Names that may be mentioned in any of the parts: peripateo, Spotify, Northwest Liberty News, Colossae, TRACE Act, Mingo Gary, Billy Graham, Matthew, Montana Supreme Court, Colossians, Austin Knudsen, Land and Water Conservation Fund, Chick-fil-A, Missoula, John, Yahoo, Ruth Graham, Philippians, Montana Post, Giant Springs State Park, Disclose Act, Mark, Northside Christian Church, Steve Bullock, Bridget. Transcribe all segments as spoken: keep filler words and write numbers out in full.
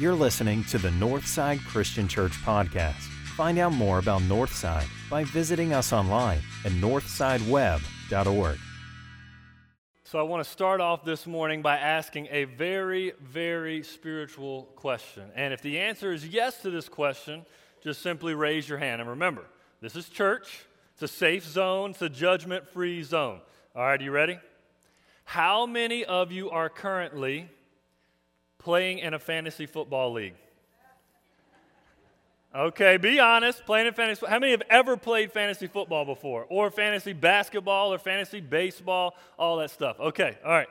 You're listening to the Northside Christian Church podcast. Find out more about Northside by visiting us online at northside web dot org. So I want to start off this morning by asking a very, very spiritual question. And if the answer is yes to this question, just simply raise your hand. And remember, this is church. It's a safe zone. It's a judgment-free zone. All right, you ready? How many of you are currently playing in a fantasy football league? Okay, be honest, playing in fantasy. How many have ever played fantasy football before? Or fantasy basketball or fantasy baseball, all that stuff. Okay, all right.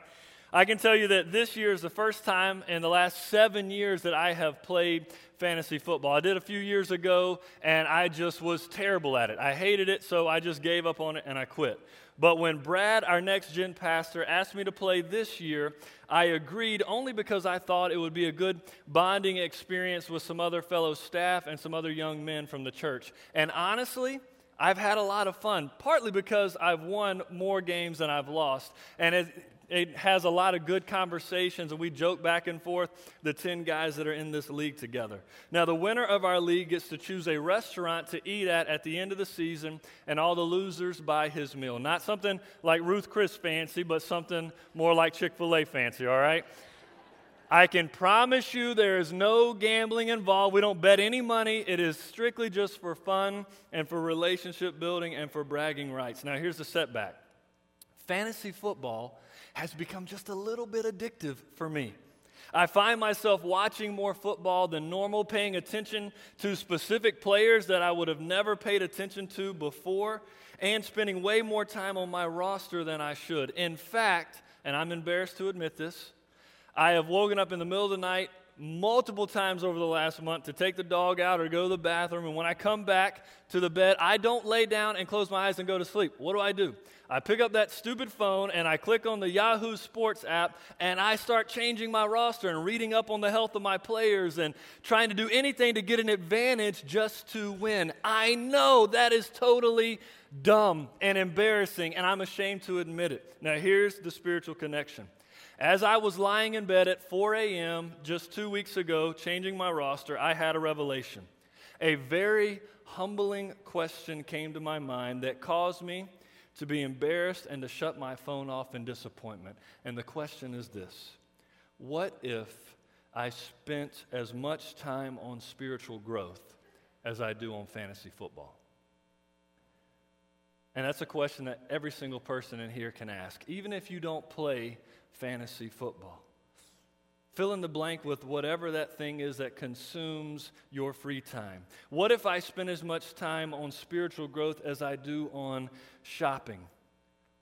I can tell you that this year is the first time in the last seven years that I have played fantasy football. I did a few years ago, and I just was terrible at it. I hated it, so I just gave up on it, and I quit. But when Brad, our next gen pastor, asked me to play this year, I agreed only because I thought it would be a good bonding experience with some other fellow staff and some other young men from the church. And honestly, I've had a lot of fun, partly because I've won more games than I've lost. And it, it has a lot of good conversations, and we joke back and forth, the ten guys that are in this league together. Now, the winner of our league gets to choose a restaurant to eat at at the end of the season, and all the losers buy his meal. Not something like Ruth Chris fancy, but something more like Chick-fil-A fancy, all right? I can promise you there is no gambling involved. We don't bet any money. It is strictly just for fun and for relationship building and for bragging rights. Now, here's the setback. Fantasy football has become just a little bit addictive for me. I find myself watching more football than normal, paying attention to specific players that I would have never paid attention to before, and spending way more time on my roster than I should. In fact, and I'm embarrassed to admit this, I have woken up in the middle of the night multiple times over the last month to take the dog out or go to the bathroom, and when I come back to the bed, I don't lay down and close my eyes and go to sleep. What do I do? I pick up that stupid phone, and I click on the Yahoo Sports app, and I start changing my roster and reading up on the health of my players and trying to do anything to get an advantage just to win. I know that is totally dumb and embarrassing, and I'm ashamed to admit it. Now, here's the spiritual connection. As I was lying in bed at four a.m. just two weeks ago, changing my roster, I had a revelation. A very humbling question came to my mind that caused me to be embarrassed and to shut my phone off in disappointment. And the question is this: what if I spent as much time on spiritual growth as I do on fantasy football? And that's a question that every single person in here can ask, even if you don't play fantasy football. Fill in the blank with whatever that thing is that consumes your free time. What if I spend as much time on spiritual growth as I do on shopping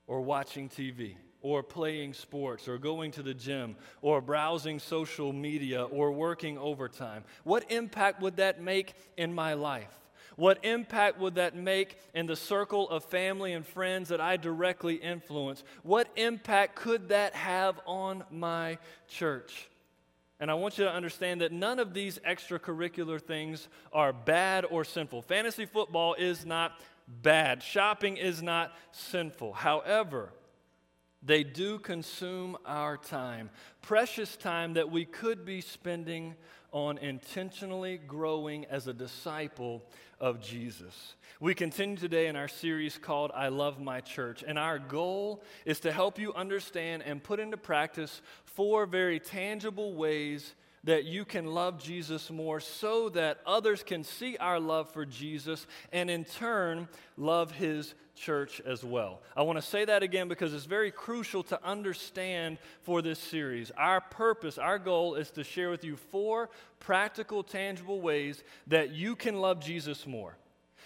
or watching T V or playing sports or going to the gym or browsing social media or working overtime? What impact would that make in my life? What impact would that make in the circle of family and friends that I directly influence? What impact could that have on my church? And I want you to understand that none of these extracurricular things are bad or sinful. Fantasy football is not bad. Shopping is not sinful. However, they do consume our time, precious time that we could be spending on intentionally growing as a disciple of Jesus. We continue today in our series called I Love My Church, and our goal is to help you understand and put into practice four very tangible ways that you can love Jesus more so that others can see our love for Jesus and in turn love his church as well. I want to say that again because it's very crucial to understand for this series. Our purpose, our goal is to share with you four practical, tangible ways that you can love Jesus more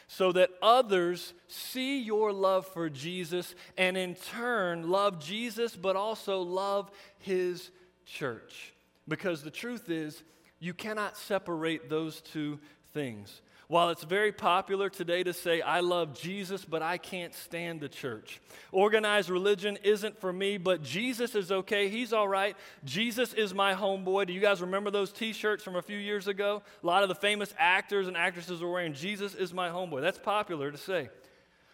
so that others see your love for Jesus and in turn love Jesus but also love his church. Because the truth is, you cannot separate those two things. While it's very popular today to say, I love Jesus, but I can't stand the church. Organized religion isn't for me, but Jesus is okay. He's all right. Jesus is my homeboy. Do you guys remember those t-shirts from a few years ago? A lot of the famous actors and actresses were wearing, Jesus is my homeboy. That's popular to say.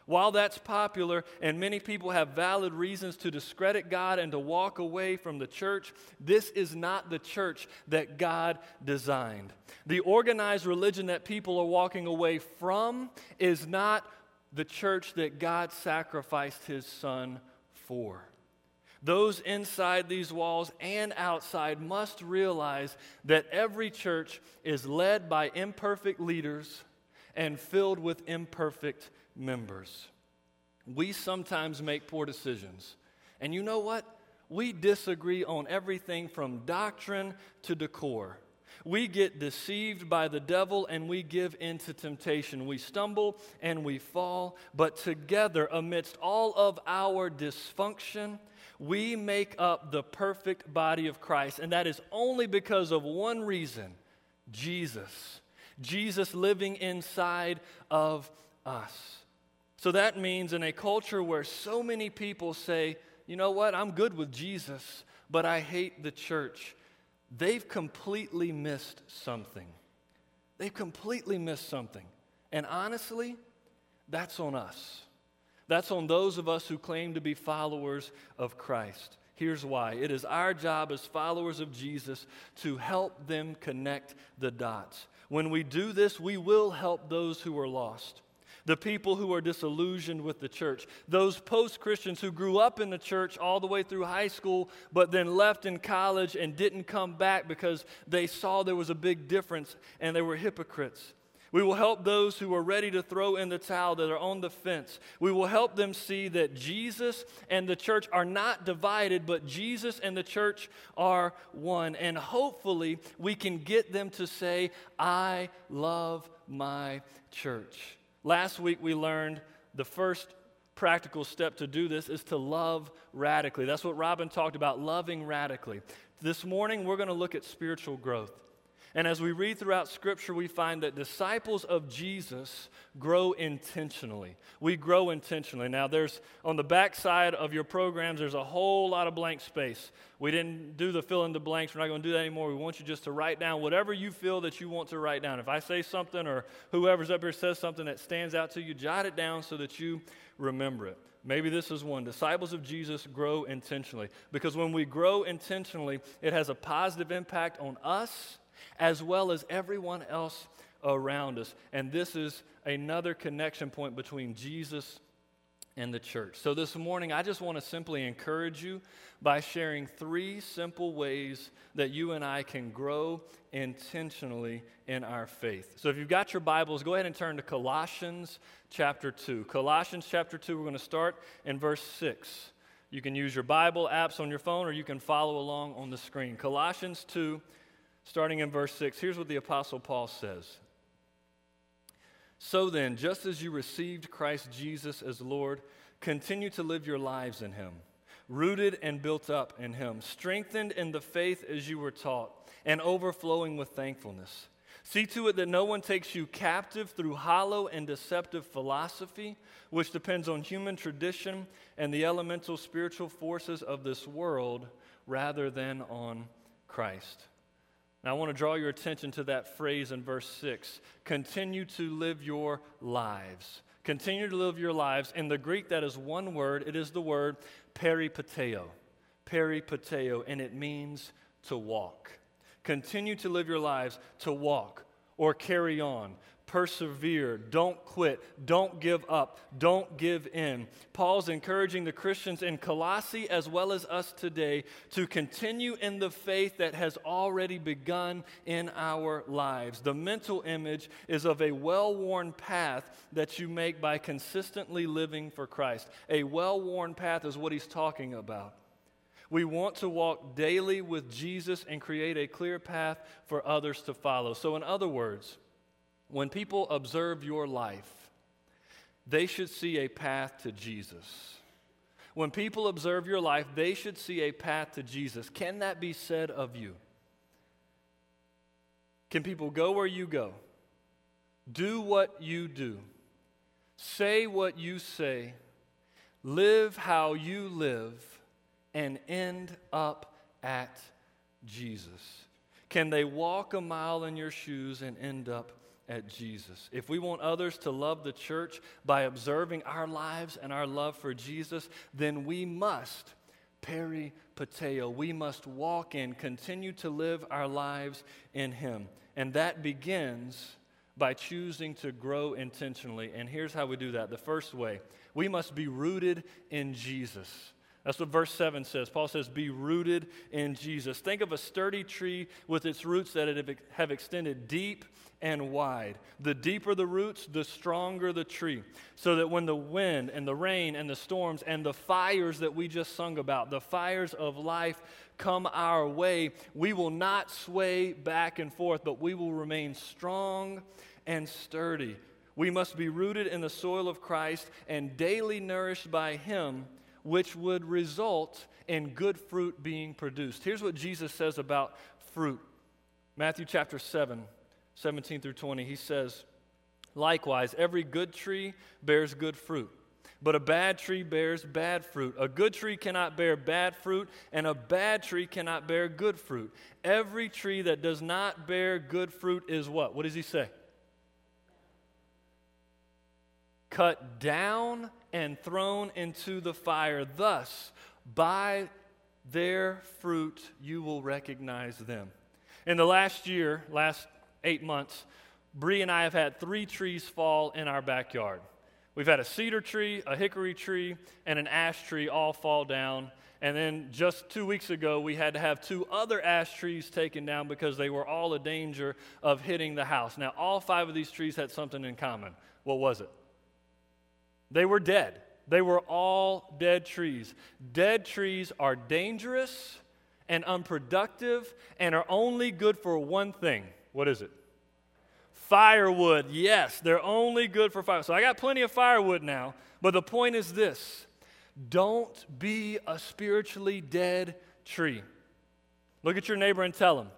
While that's popular and many people have valid reasons to discredit God and to walk away from the church, this is not the church that God designed. The organized religion that people are walking away from is not the church that God sacrificed his son for. Those inside these walls and outside must realize that every church is led by imperfect leaders and filled with imperfect members. We sometimes make poor decisions. And you know what? We disagree on everything from doctrine to decor. We get deceived by the devil and we give in to temptation. We stumble and we fall, but together, amidst all of our dysfunction, we make up the perfect body of Christ, and that is only because of one reason: Jesus. Jesus living inside of us. So that means in a culture where so many people say, you know what, I'm good with Jesus, but I hate the church, they've completely missed something. They've completely missed something. And honestly, that's on us. That's on those of us who claim to be followers of Christ. Here's why. It is our job as followers of Jesus to help them connect the dots. When we do this, we will help those who are lost, the people who are disillusioned with the church, those post-Christians who grew up in the church all the way through high school, but then left in college and didn't come back because they saw there was a big difference and they were hypocrites. We will help those who are ready to throw in the towel, that are on the fence. We will help them see that Jesus and the church are not divided, but Jesus and the church are one. And hopefully we can get them to say, I love my church. Last week we learned the first practical step to do this is to love radically. That's what Robin talked about, loving radically. This morning we're going to look at spiritual growth. And as we read throughout Scripture, we find that disciples of Jesus grow intentionally. We grow intentionally. Now, there's on the backside of your programs, there's a whole lot of blank space. We didn't do the fill in the blanks. We're not going to do that anymore. We want you just to write down whatever you feel that you want to write down. If I say something or whoever's up here says something that stands out to you, jot it down so that you remember it. Maybe this is one. Disciples of Jesus grow intentionally. Because when we grow intentionally, it has a positive impact on us as well as everyone else around us. And this is another connection point between Jesus and the church. So this morning, I just want to simply encourage you by sharing three simple ways that you and I can grow intentionally in our faith. So if you've got your Bibles, go ahead and turn to Colossians chapter two. Colossians chapter two, we're going to start in verse six. You can use your Bible apps on your phone, or you can follow along on the screen. Colossians two, starting in verse six, here's what the Apostle Paul says. So then, just as you received Christ Jesus as Lord, continue to live your lives in him, rooted and built up in him, strengthened in the faith as you were taught, and overflowing with thankfulness. See to it that no one takes you captive through hollow and deceptive philosophy, which depends on human tradition and the elemental spiritual forces of this world, rather than on Christ. Now, I want to draw your attention to that phrase in verse six. Continue to live your lives. Continue to live your lives. In the Greek, that is one word. It is the word peripateo. Peripateo, and it means to walk. Continue to live your lives, to walk, or carry on. Persevere, don't quit, don't give up, don't give in. Paul's encouraging the Christians in Colossae as well as us today to continue in the faith that has already begun in our lives. The mental image is of a well-worn path that you make by consistently living for Christ. A well-worn path is what he's talking about. We want to walk daily with Jesus and create a clear path for others to follow. So in other words, when people observe your life, they should see a path to Jesus. When people observe your life, they should see a path to Jesus. Can that be said of you? Can people go where you go? Do what you do. Say what you say. Live how you live and end up at Jesus. Can they walk a mile in your shoes and end up at Jesus. If we want others to love the church by observing our lives and our love for Jesus, then we must peripateo. We must walk in, continue to live our lives in Him. And that begins by choosing to grow intentionally. And here's how we do that. The first way, we must be rooted in Jesus. That's what verse seven says. Paul says, be rooted in Jesus. Think of a sturdy tree with its roots that have extended deep and wide. The deeper the roots, the stronger the tree, so that when the wind and the rain and the storms and the fires that we just sung about, the fires of life come our way, we will not sway back and forth, but we will remain strong and sturdy. We must be rooted in the soil of Christ and daily nourished by Him, which would result in good fruit being produced. Here's what Jesus says about fruit. Matthew chapter seven, seventeen through twenty, He says, likewise, every good tree bears good fruit, but a bad tree bears bad fruit. A good tree cannot bear bad fruit, and a bad tree cannot bear good fruit. Every tree that does not bear good fruit is what? What does He say? Cut down and thrown into the fire. Thus, by their fruit you will recognize them. In the last year, last eight months, Bree and I have had three trees fall in our backyard. We've had a cedar tree, a hickory tree, and an ash tree all fall down. And then just two weeks ago, we had to have two other ash trees taken down because they were all in danger of hitting the house. Now, all five of these trees had something in common. What was it? They were dead. They were all dead trees. Dead trees are dangerous and unproductive and are only good for one thing. What is it? Firewood. Yes, they're only good for firewood. So I got plenty of firewood now, but the point is this. Don't be a spiritually dead tree. Look at your neighbor and tell him,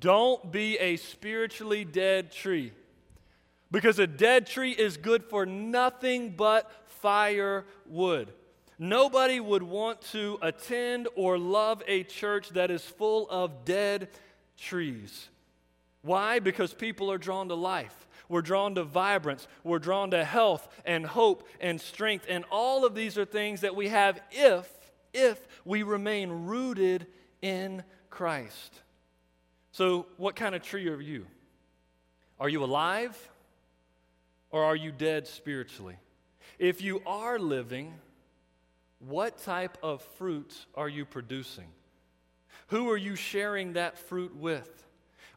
don't be a spiritually dead tree. Because a dead tree is good for nothing but firewood. Nobody would want to attend or love a church that is full of dead trees. Why? Because people are drawn to life. We're drawn to vibrance. We're drawn to health and hope and strength. And all of these are things that we have if, if we remain rooted in Christ. So what kind of tree are you? Are you alive? Or are you dead spiritually? If you are living, what type of fruit are you producing? Who are you sharing that fruit with?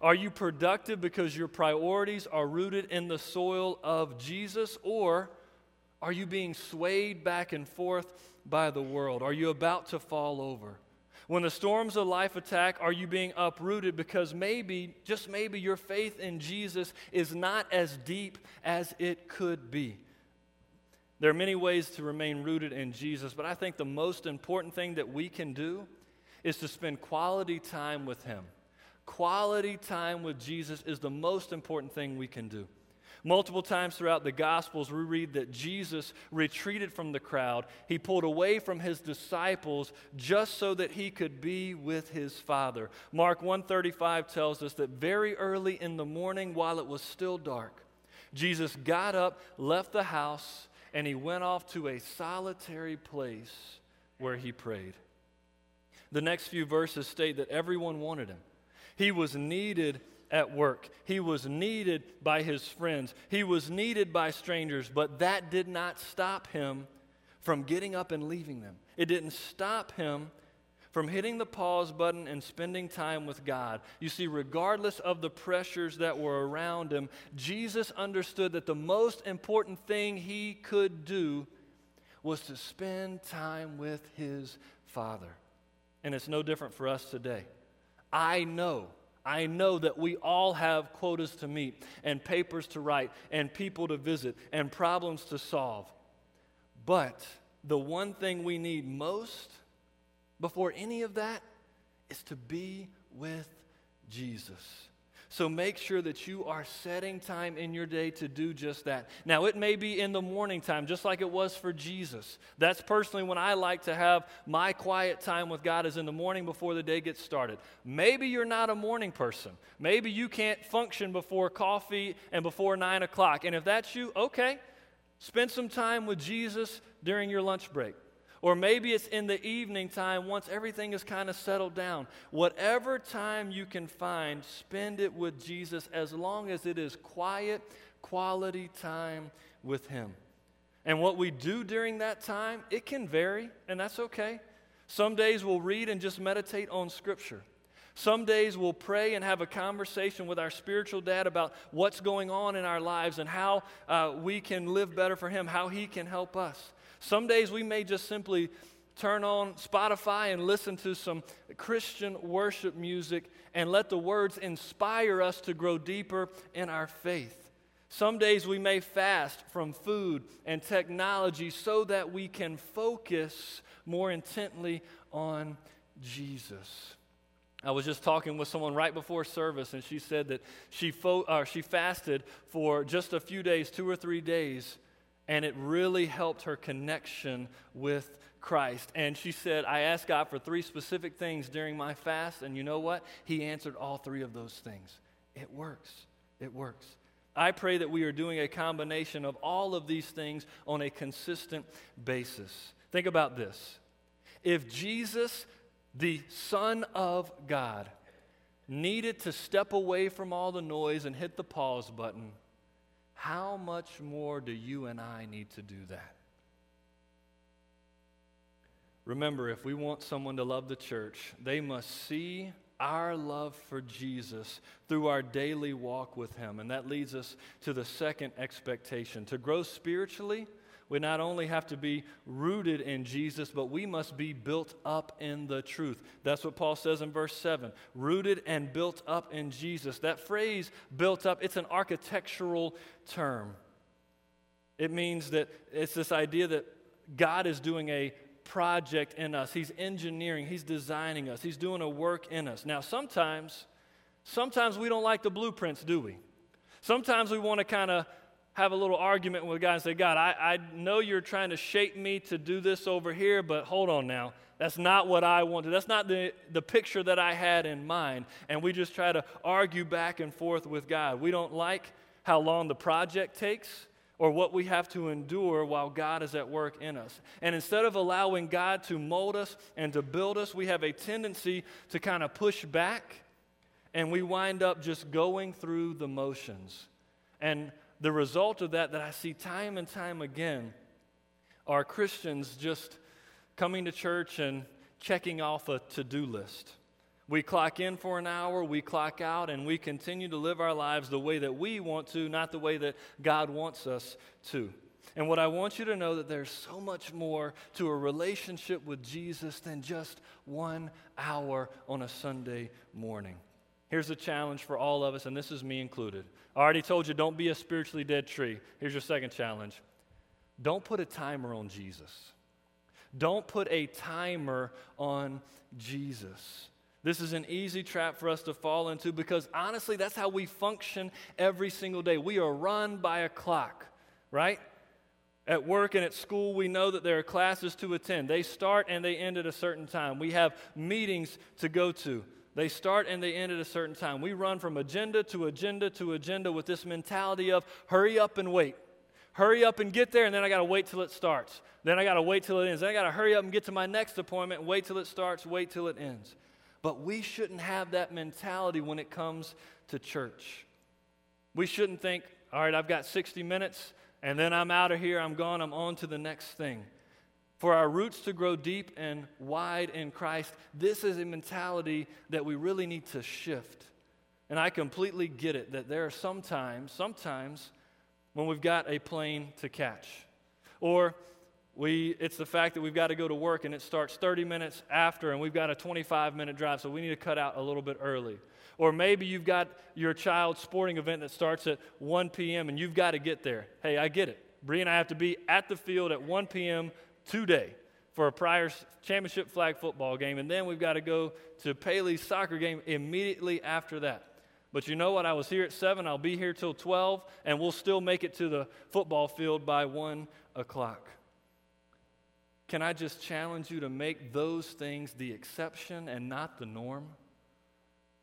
Are you productive because your priorities are rooted in the soil of Jesus? Or are you being swayed back and forth by the world? Are you about to fall over? When the storms of life attack, are you being uprooted because maybe, just maybe, your faith in Jesus is not as deep as it could be? There are many ways to remain rooted in Jesus, but I think the most important thing that we can do is to spend quality time with Him. Quality time with Jesus is the most important thing we can do. Multiple times throughout the Gospels, we read that Jesus retreated from the crowd. He pulled away from His disciples just so that He could be with His Father. Mark one thirty-five tells us that very early in the morning, while it was still dark, Jesus got up, left the house, and He went off to a solitary place where He prayed. The next few verses state that everyone wanted Him. He was needed at work. He was needed by His friends. He was needed by strangers, but that did not stop Him from getting up and leaving them. It didn't stop Him from hitting the pause button and spending time with God. You see, regardless of the pressures that were around Him, Jesus understood that the most important thing He could do was to spend time with His Father. And it's no different for us today. I know I know that we all have quotas to meet and papers to write and people to visit and problems to solve. But the one thing we need most before any of that is to be with Jesus. So make sure that you are setting time in your day to do just that. Now, it may be in the morning time, just like it was for Jesus. That's personally when I like to have my quiet time with God, is in the morning before the day gets started. Maybe you're not a morning person. Maybe you can't function before coffee and before nine o'clock. And if that's you, okay, spend some time with Jesus during your lunch break. Or maybe it's in the evening time once everything is kind of settled down. Whatever time you can find, spend it with Jesus, as long as it is quiet, quality time with Him. And what we do during that time, it can vary, and that's okay. Some days we'll read and just meditate on Scripture. Some days we'll pray and have a conversation with our spiritual dad about what's going on in our lives and how uh, we can live better for Him, how He can help us. Some days we may just simply turn on Spotify and listen to some Christian worship music and let the words inspire us to grow deeper in our faith. Some days we may fast from food and technology so that we can focus more intently on Jesus. I was just talking with someone right before service, and she said that she fo- uh, she fasted for just a few days, two or three days, and it really helped her connection with Christ. And she said, I asked God for three specific things during my fast, and you know what? He answered all three of those things. It works. It works. I pray that we are doing a combination of all of these things on a consistent basis. Think about this. If Jesus, the Son of God, needed to step away from all the noise and hit the pause button, how much more do you and I need to do that? Remember, if we want someone to love the church, they must see our love for Jesus through our daily walk with Him. And that leads us to the second expectation. To grow spiritually, we not only have to be rooted in Jesus, but we must be built up in the truth. That's what Paul says in verse seven, rooted and built up in Jesus. That phrase, built up, it's an architectural term. It means that it's this idea that God is doing a project in us. He's engineering, He's designing us, He's doing a work in us. Now, sometimes, sometimes we don't like the blueprints, do we? Sometimes we want to kind of have a little argument with God and say, God, I, I know you're trying to shape me to do this over here, but hold on now. That's not what I wanted. That's not the, the picture that I had in mind. And we just try to argue back and forth with God. We don't like how long the project takes or what we have to endure while God is at work in us. And instead of allowing God to mold us and to build us, we have a tendency to kind of push back, and we wind up just going through the motions. And the result of that that I see time and time again are Christians just coming to church and checking off a to-do list. We clock in for an hour, we clock out, and we continue to live our lives the way that we want to, not the way that God wants us to. And what I want you to know that there's so much more to a relationship with Jesus than just one hour on a Sunday morning. Here's the challenge for all of us, and this is me included. I already told you, don't be a spiritually dead tree. Here's your second challenge. Don't put a timer on Jesus. Don't put a timer on Jesus. This is an easy trap for us to fall into because, honestly, that's how we function every single day. We are run by a clock, right? At work and at school, we know that there are classes to attend. They start and they end at a certain time. We have meetings to go to. They start and they end at a certain time. We run from agenda to agenda to agenda with this mentality of hurry up and wait. Hurry up and get there, and then I got to wait till it starts. Then I got to wait till it ends. Then I got to hurry up and get to my next appointment, and wait till it starts, wait till it ends. But we shouldn't have that mentality when it comes to church. We shouldn't think, all right, I've got sixty minutes, and then I'm out of here, I'm gone, I'm on to the next thing. For our roots to grow deep and wide in Christ, this is a mentality that we really need to shift. And I completely get it, that there are sometimes, sometimes when we've got a plane to catch. Or we it's the fact that we've got to go to work and it starts thirty minutes after and we've got a twenty-five minute drive, so we need to cut out a little bit early. Or maybe you've got your child's sporting event that starts at one p.m. and you've got to get there. Hey, I get it. Bree and I have to be at the field at one p.m., today for a prior championship flag football game, and then we've got to go to Paley's soccer game immediately after that. But you know what? I was here at seven. I'll be here till twelve, and we'll still make it to the football field by one o'clock. Can I just challenge you to make those things the exception and not the norm?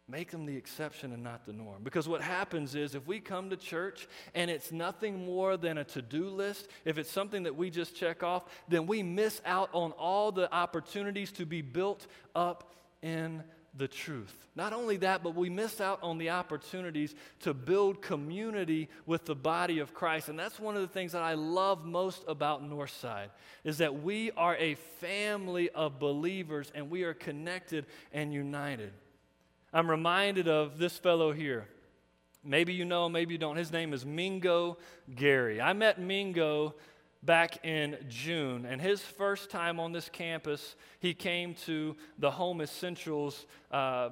Make them the exception and not the norm. Because what happens is if we come to church and it's nothing more than a to-do list, if it's something that we just check off, then we miss out on all the opportunities to be built up in the truth. Not only that, but we miss out on the opportunities to build community with the body of Christ. And that's one of the things that I love most about Northside, is that we are a family of believers and we are connected and united. I'm reminded of this fellow here. Maybe you know, maybe you don't. His name is Mingo Gary. I met Mingo back in June, and his first time on this campus, he came to the Home Essentials uh,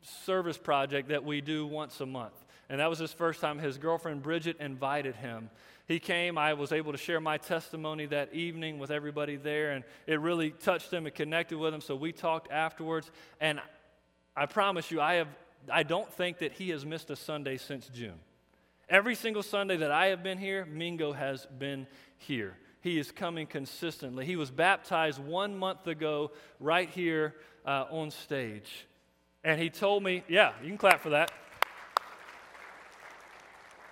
service project that we do once a month, and that was his first time. His girlfriend Bridget invited him. He came. I was able to share my testimony that evening with everybody there, and it really touched him and connected with him, so we talked afterwards, and I promise you, I have. I don't think that he has missed a Sunday since June. Every single Sunday that I have been here, Mingo has been here. He is coming consistently. He was baptized one month ago right here uh, on stage. And he told me, yeah, you can clap for that.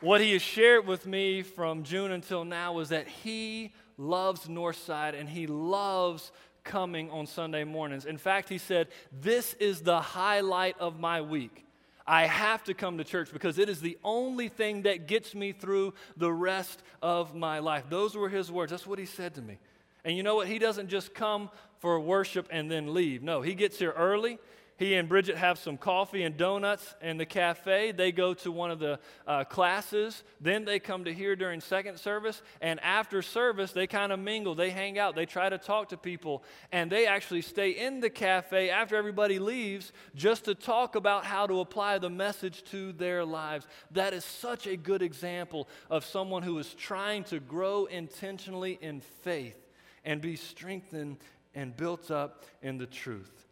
What he has shared with me from June until now was that he loves Northside and he loves coming on Sunday mornings. In fact, he said, this is the highlight of my week. I have to come to church because it is the only thing that gets me through the rest of my life. Those were his words. That's what he said to me. And you know what? He doesn't just come for worship and then leave. No, he gets here early. He and Bridget have some coffee and donuts in the cafe. They go to one of the uh, classes. Then they come to here during second service. And after service, they kind of mingle. They hang out. They try to talk to people. And they actually stay in the cafe after everybody leaves just to talk about how to apply the message to their lives. That is such a good example of someone who is trying to grow intentionally in faith and be strengthened and built up in the truth.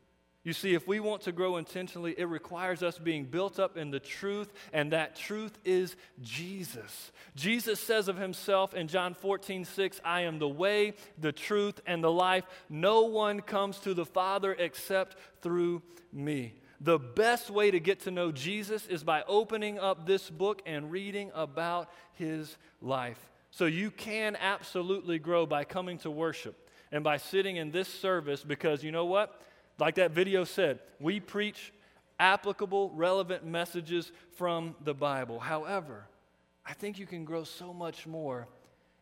You see, if we want to grow intentionally, it requires us being built up in the truth, and that truth is Jesus. Jesus says of himself in John fourteen six, I am the way, the truth, and the life. No one comes to the Father except through me. The best way to get to know Jesus is by opening up this book and reading about his life. So you can absolutely grow by coming to worship and by sitting in this service, because you know what? Like that video said, we preach applicable, relevant messages from the Bible. However, I think you can grow so much more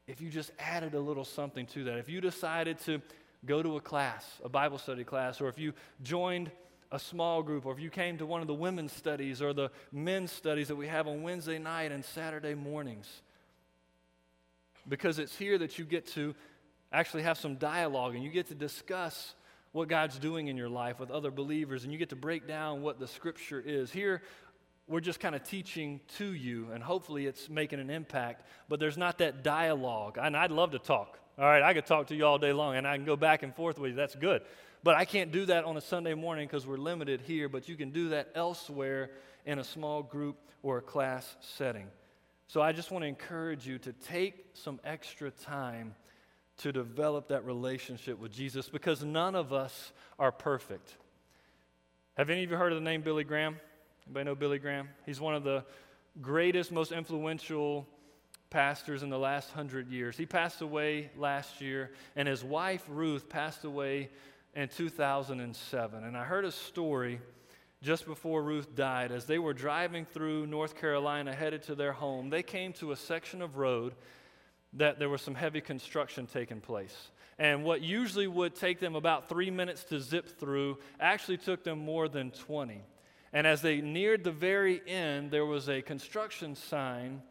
if you just added a little something to that. If you decided to go to a class, a Bible study class, or if you joined a small group, or if you came to one of the women's studies or the men's studies that we have on Wednesday night and Saturday mornings. Because it's here that you get to actually have some dialogue and you get to discuss what God's doing in your life with other believers, and you get to break down what the Scripture is. Here, we're just kind of teaching to you, and hopefully it's making an impact, but there's not that dialogue. And I'd love to talk. All right, I could talk to you all day long, and I can go back and forth with you. That's good. But I can't do that on a Sunday morning because we're limited here, but you can do that elsewhere in a small group or a class setting. So I just want to encourage you to take some extra time to develop that relationship with Jesus, because none of us are perfect. Have any of you heard of the name Billy Graham? Anybody know Billy Graham? He's one of the greatest, most influential pastors in the last hundred years. He passed away last year, and his wife, Ruth, passed away in two thousand seven. And I heard a story just before Ruth died. As they were driving through North Carolina, headed to their home, they came to a section of road that there was some heavy construction taking place. And what usually would take them about three minutes to zip through actually took them more than twenty. And as they neared the very end, there was a construction sign,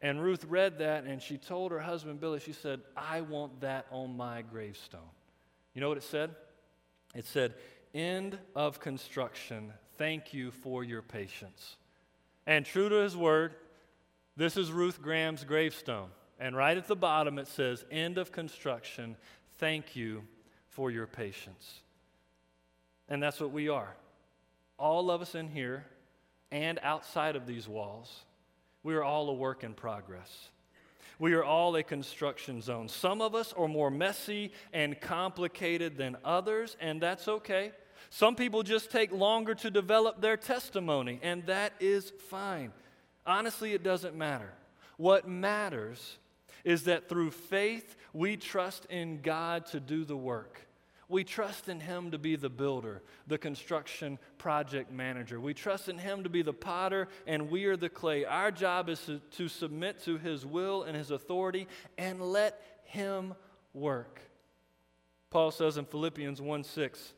and Ruth read that, and she told her husband, Billy, she said, I want that on my gravestone. You know what it said? It said, end of construction. Thank you for your patience. And true to his word, this is Ruth Graham's gravestone. And right at the bottom it says, end of construction, thank you for your patience. And that's what we are. All of us in here and outside of these walls, we are all a work in progress. We are all a construction zone. Some of us are more messy and complicated than others, and that's okay. Some people just take longer to develop their testimony, and that is fine. Honestly, it doesn't matter. What matters is that through faith, we trust in God to do the work. We trust in Him to be the builder, the construction project manager. We trust in Him to be the potter, and we are the clay. Our job is to, to submit to His will and His authority and let Him work. Paul says in Philippians one six,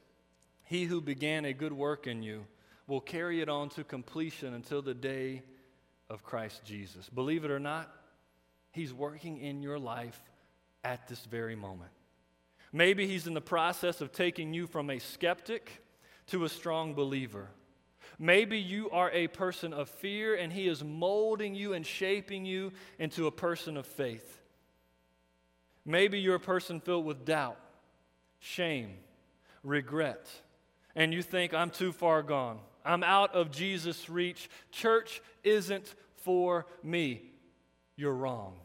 "He who began a good work in you will carry it on to completion until the day of Christ Jesus." Believe it or not, He's working in your life at this very moment. Maybe He's in the process of taking you from a skeptic to a strong believer. Maybe you are a person of fear, and He is molding you and shaping you into a person of faith. Maybe you're a person filled with doubt, shame, regret, and you think, "I'm too far gone. I'm out of Jesus' reach. Church isn't for me." You're wrong.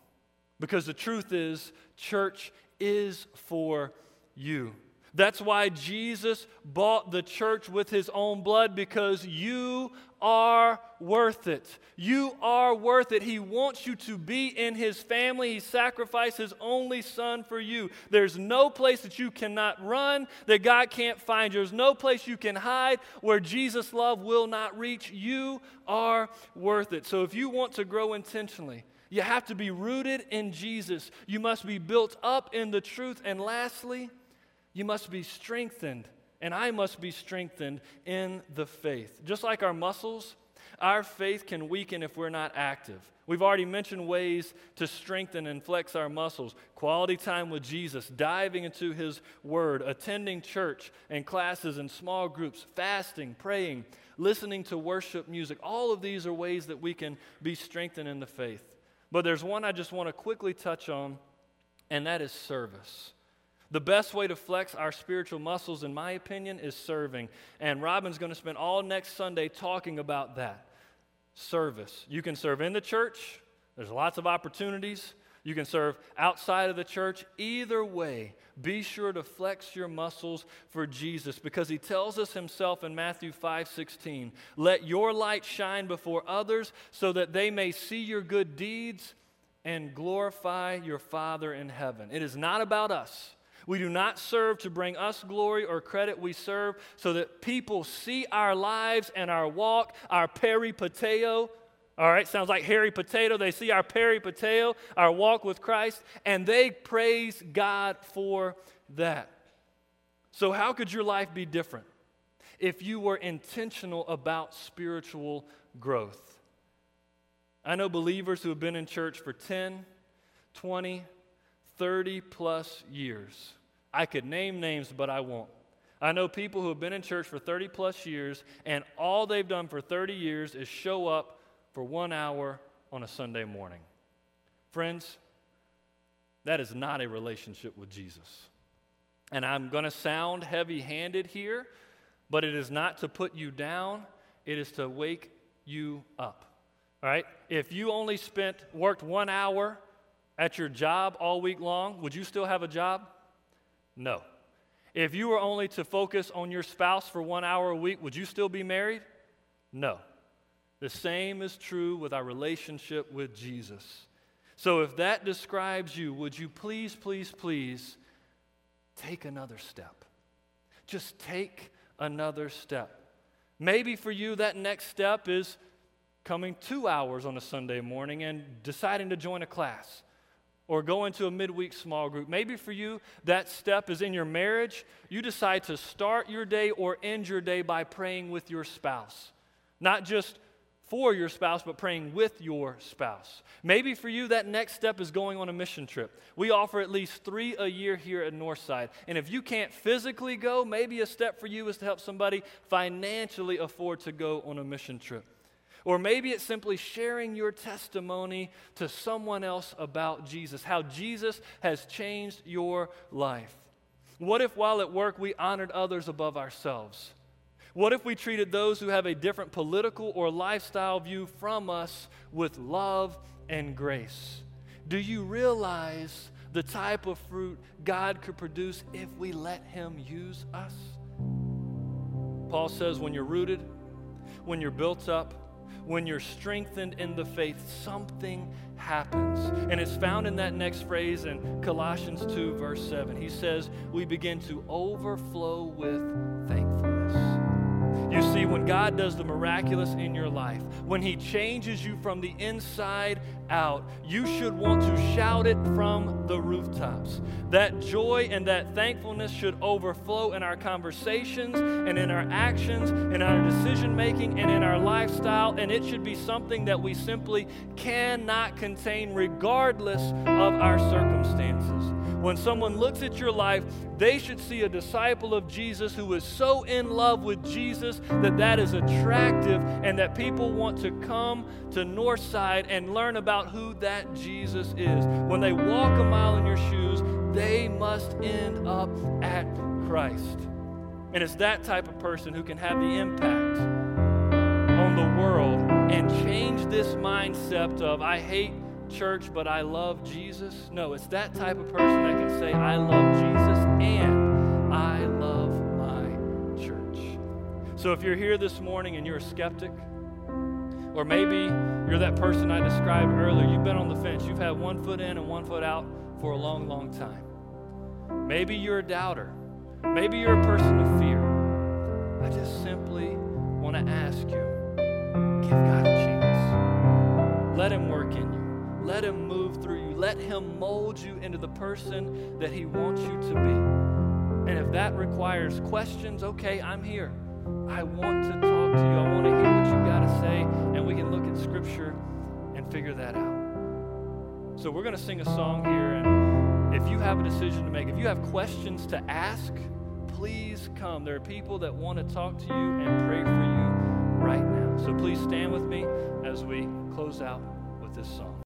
Because the truth is, church is for you. That's why Jesus bought the church with His own blood, because you are worth it. You are worth it. He wants you to be in His family. He sacrificed His only Son for you. There's no place that you cannot run, that God can't find you. There's no place you can hide where Jesus' love will not reach. You are worth it. So if you want to grow intentionally, you have to be rooted in Jesus. You must be built up in the truth. And lastly, you must be strengthened, and I must be strengthened in the faith. Just like our muscles, our faith can weaken if we're not active. We've already mentioned ways to strengthen and flex our muscles: quality time with Jesus, diving into His Word, attending church and classes and small groups, fasting, praying, listening to worship music. All of these are ways that we can be strengthened in the faith. But there's one I just want to quickly touch on, and that is service. The best way to flex our spiritual muscles, in my opinion, is serving. And Robin's going to spend all next Sunday talking about that. Service. You can serve in the church. There's lots of opportunities. You can serve outside of the church. Either way, be sure to flex your muscles for Jesus, because He tells us Himself in Matthew five sixteen, "Let your light shine before others so that they may see your good deeds and glorify your Father in heaven." It is not about us. We do not serve to bring us glory or credit. We serve so that people see our lives and our walk, our peripateo. All right, sounds like Harry Potato. They see our peripateo, our walk with Christ, and they praise God for that. So how could your life be different if you were intentional about spiritual growth? I know believers who have been in church for ten, twenty, thirty plus years. I could name names, but I won't. I know people who have been in church for thirty plus years, and all they've done for thirty years is show up for one hour on a Sunday morning. Friends, that is not a relationship with Jesus. And I'm going to sound heavy-handed here, but it is not to put you down. It is to wake you up. All right? If you only spent, worked one hour at your job all week long, would you still have a job? No. If you were only to focus on your spouse for one hour a week, would you still be married? No. The same is true with our relationship with Jesus. So if that describes you, would you please, please, please take another step? Just take another step. Maybe for you, that next step is coming two hours on a Sunday morning and deciding to join a class, or go into a midweek small group. Maybe for you, that step is in your marriage. You decide to start your day or end your day by praying with your spouse. Not just for your spouse, but praying with your spouse. Maybe for you, that next step is going on a mission trip. We offer at least three a year here at Northside. And if you can't physically go, maybe a step for you is to help somebody financially afford to go on a mission trip. Or maybe it's simply sharing your testimony to someone else about Jesus, how Jesus has changed your life. What if while at work we honored others above ourselves? What if we treated those who have a different political or lifestyle view from us with love and grace? Do you realize the type of fruit God could produce if we let Him use us? Paul says when you're rooted, when you're built up, when you're strengthened in the faith, something happens. And it's found in that next phrase in Colossians two, verse seven. He says, we begin to overflow with thankfulness. You see, when God does the miraculous in your life, when He changes you from the inside out, you should want to shout it from the rooftops. That joy and that thankfulness should overflow in our conversations and in our actions, in our decision-making and in our lifestyle, and it should be something that we simply cannot contain regardless of our circumstances. When someone looks at your life, they should see a disciple of Jesus who is so in love with Jesus that that is attractive and that people want to come to Northside and learn about who that Jesus is. When they walk a mile in your shoes, they must end up at Christ. And it's that type of person who can have the impact on the world and change this mindset of, I hate church, but I love Jesus. No, it's that type of person that can say, I love Jesus and I love my church. So if you're here this morning and you're a skeptic, or maybe you're that person I described earlier, you've been on the fence, you've had one foot in and one foot out for a long, long time. Maybe you're a doubter. Maybe you're a person of fear. I just simply want to ask you, give God a chance. Let Him work in you. Let Him move through you. Let Him mold you into the person that He wants you to be. And if that requires questions, okay, I'm here. I want to talk to you. I want to hear what you've got to say, and we can look at Scripture and figure that out. So we're going to sing a song here, and if you have a decision to make, if you have questions to ask, please come. There are people that want to talk to you and pray for you right now. So please stand with me as we close out with this song.